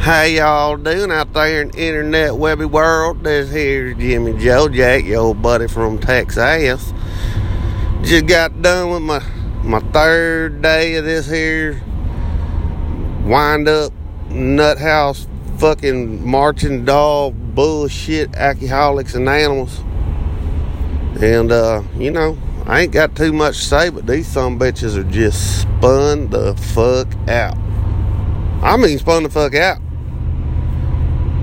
How y'all doing out there in the internet webby world? This here's Jimmy Joe Jack, your old buddy from Texas. Just got done with my third day of this here wind up nut house fucking marching dog bullshit Alcoholics Anonymous. And you know, I ain't got too much to say, but these sumbitches are just spun the fuck out. I mean spun the fuck out.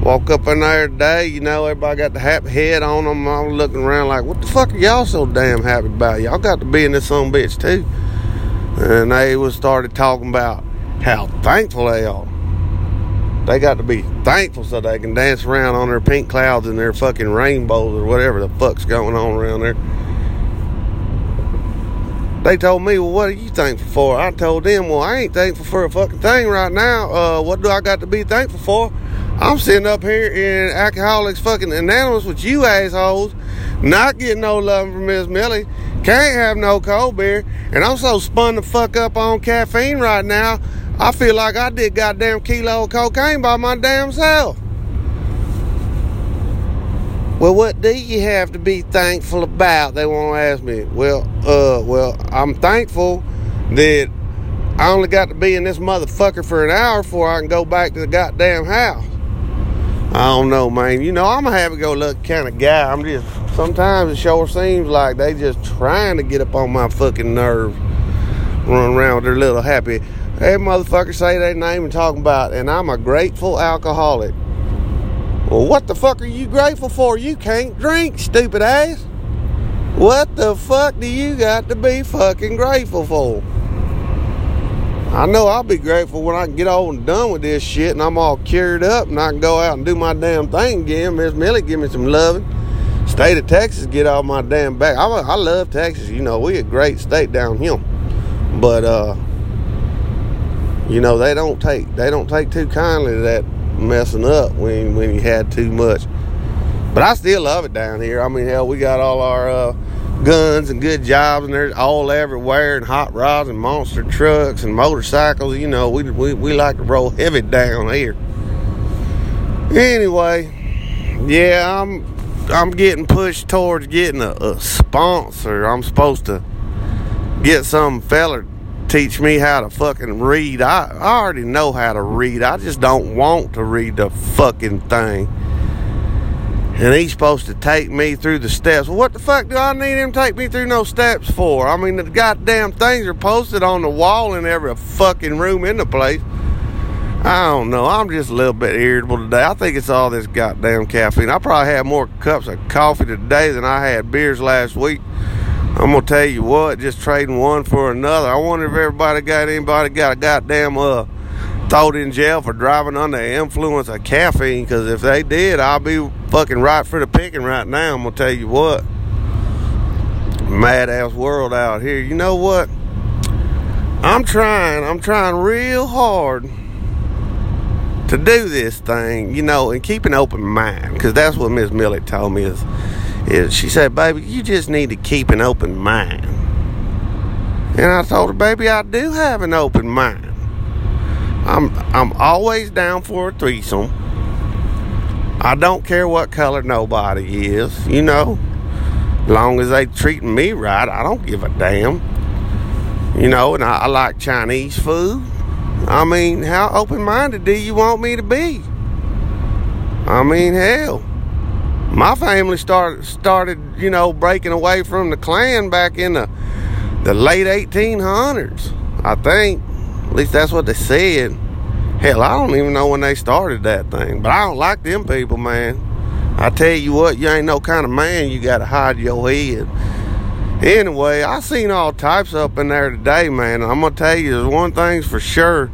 Walk up in there today, you know, everybody got the happy head on them. I'm looking around like, what the fuck are y'all so damn happy about? Y'all got to be in this son of a bitch too. And they was started talking about how thankful they are. They got to be thankful so they can dance around on their pink clouds and their fucking rainbows or whatever the fuck's going on around there. They told me, well, what are you thankful for? I told them, well, I ain't thankful for a fucking thing right now. What do I got to be thankful for? I'm sitting up here in Alcoholics fucking Anonymous with you assholes, not getting no love from Miss Millie, can't have no cold beer, and I'm so spun the fuck up on caffeine right now, I feel like I did goddamn kilo of cocaine by my damn self. Well, what do you have to be thankful about? They won't ask me. Well, I'm thankful that I only got to be in this motherfucker for an hour before I can go back to the goddamn house. I don't know, man. You know, I'm a happy-go-lucky kind of guy. I'm just, sometimes it sure seems like they just trying to get up on my fucking nerves. Running around with their little happy. Hey, motherfucker, say their name and talking about, and I'm a grateful alcoholic. Well, what the fuck are you grateful for? You can't drink, stupid ass. What the fuck do you got to be fucking grateful for? I know I'll be grateful when I can get old and done with this shit and I'm all cured up and I can go out and do my damn thing again. Miss Millie give me some loving. State of Texas, get off my damn back. I love Texas. You know, we a great state down here. But, you know, they don't take too kindly to that messing up when you had too much. But I still love it down here. I mean, hell, we got all our guns and good jobs, and they're all everywhere, and hot rods and monster trucks and motorcycles. You know, we like to roll heavy down here. Anyway, yeah, I'm getting pushed towards getting a sponsor. I'm supposed to get some fella to teach me how to fucking read. I already know how to read. I just don't want to read the fucking thing. And he's supposed to take me through the steps. Well, what the fuck do I need him to take me through no steps for? I mean, the goddamn things are posted on the wall in every fucking room in the place. I don't know. I'm just a little bit irritable today. I think it's all this goddamn caffeine. I probably had more cups of coffee today than I had beers last week. I'm going to tell you what, just trading one for another. I wonder if anybody got a goddamn thought in jail for driving under the influence of caffeine, because if they did, I'll be fucking right for the picking right now. I'm gonna tell you what, mad ass world out here. You know what, I'm trying real hard to do this thing, you know, and keep an open mind, because that's what Miss Millie told me is she said, baby, you just need to keep an open mind. And I told her, baby, I do have an open mind. I'm always down for a threesome. I don't care what color nobody is, you know. Long as they treating me right, I don't give a damn. You know, and I like Chinese food. I mean, how open-minded do you want me to be? I mean, hell. My family started, you know, breaking away from the Klan back in the late 1800s, I think. At least that's what they said. Hell, I don't even know when they started that thing. But I don't like them people, man. I tell you what, you ain't no kind of man. You got to hide your head. Anyway, I seen all types up in there today, man. I'm going to tell you, there's one thing for sure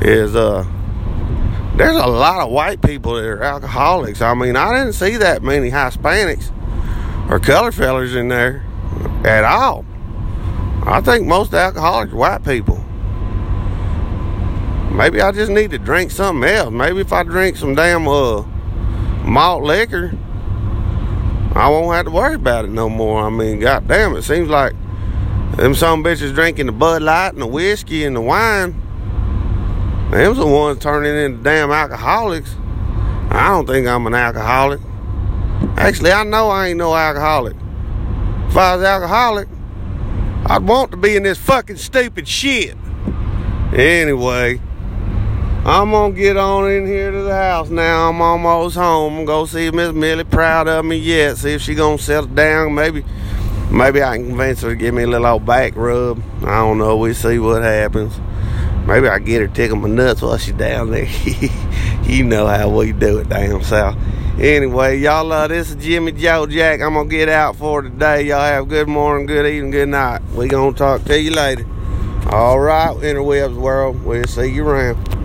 is there's a lot of white people that are alcoholics. I mean, I didn't see that many Hispanics or color fellas in there at all. I think most alcoholics are white people. Maybe I just need to drink something else. Maybe if I drink some damn malt liquor, I won't have to worry about it no more. I mean, goddamn, it seems like them some bitches drinking the Bud Light and the whiskey and the wine. They was the ones turning into damn alcoholics. I don't think I'm an alcoholic. Actually, I know I ain't no alcoholic. If I was an alcoholic, I'd want to be in this fucking stupid shit. Anyway, I'm gonna get on in here to the house now. I'm almost home. I'm gonna see if Miss Millie proud of me yet. See if she gonna settle down. Maybe I can convince her to give me a little old back rub. I don't know. We'll see what happens. Maybe I get her tickling my nuts while she's down there. You know how we do it down south. Anyway, y'all, this is Jimmy Joe Jack. I'm gonna get out for today. Y'all have a good morning, good evening, good night. We gonna talk to you later. All right, interwebs world. We'll see you around.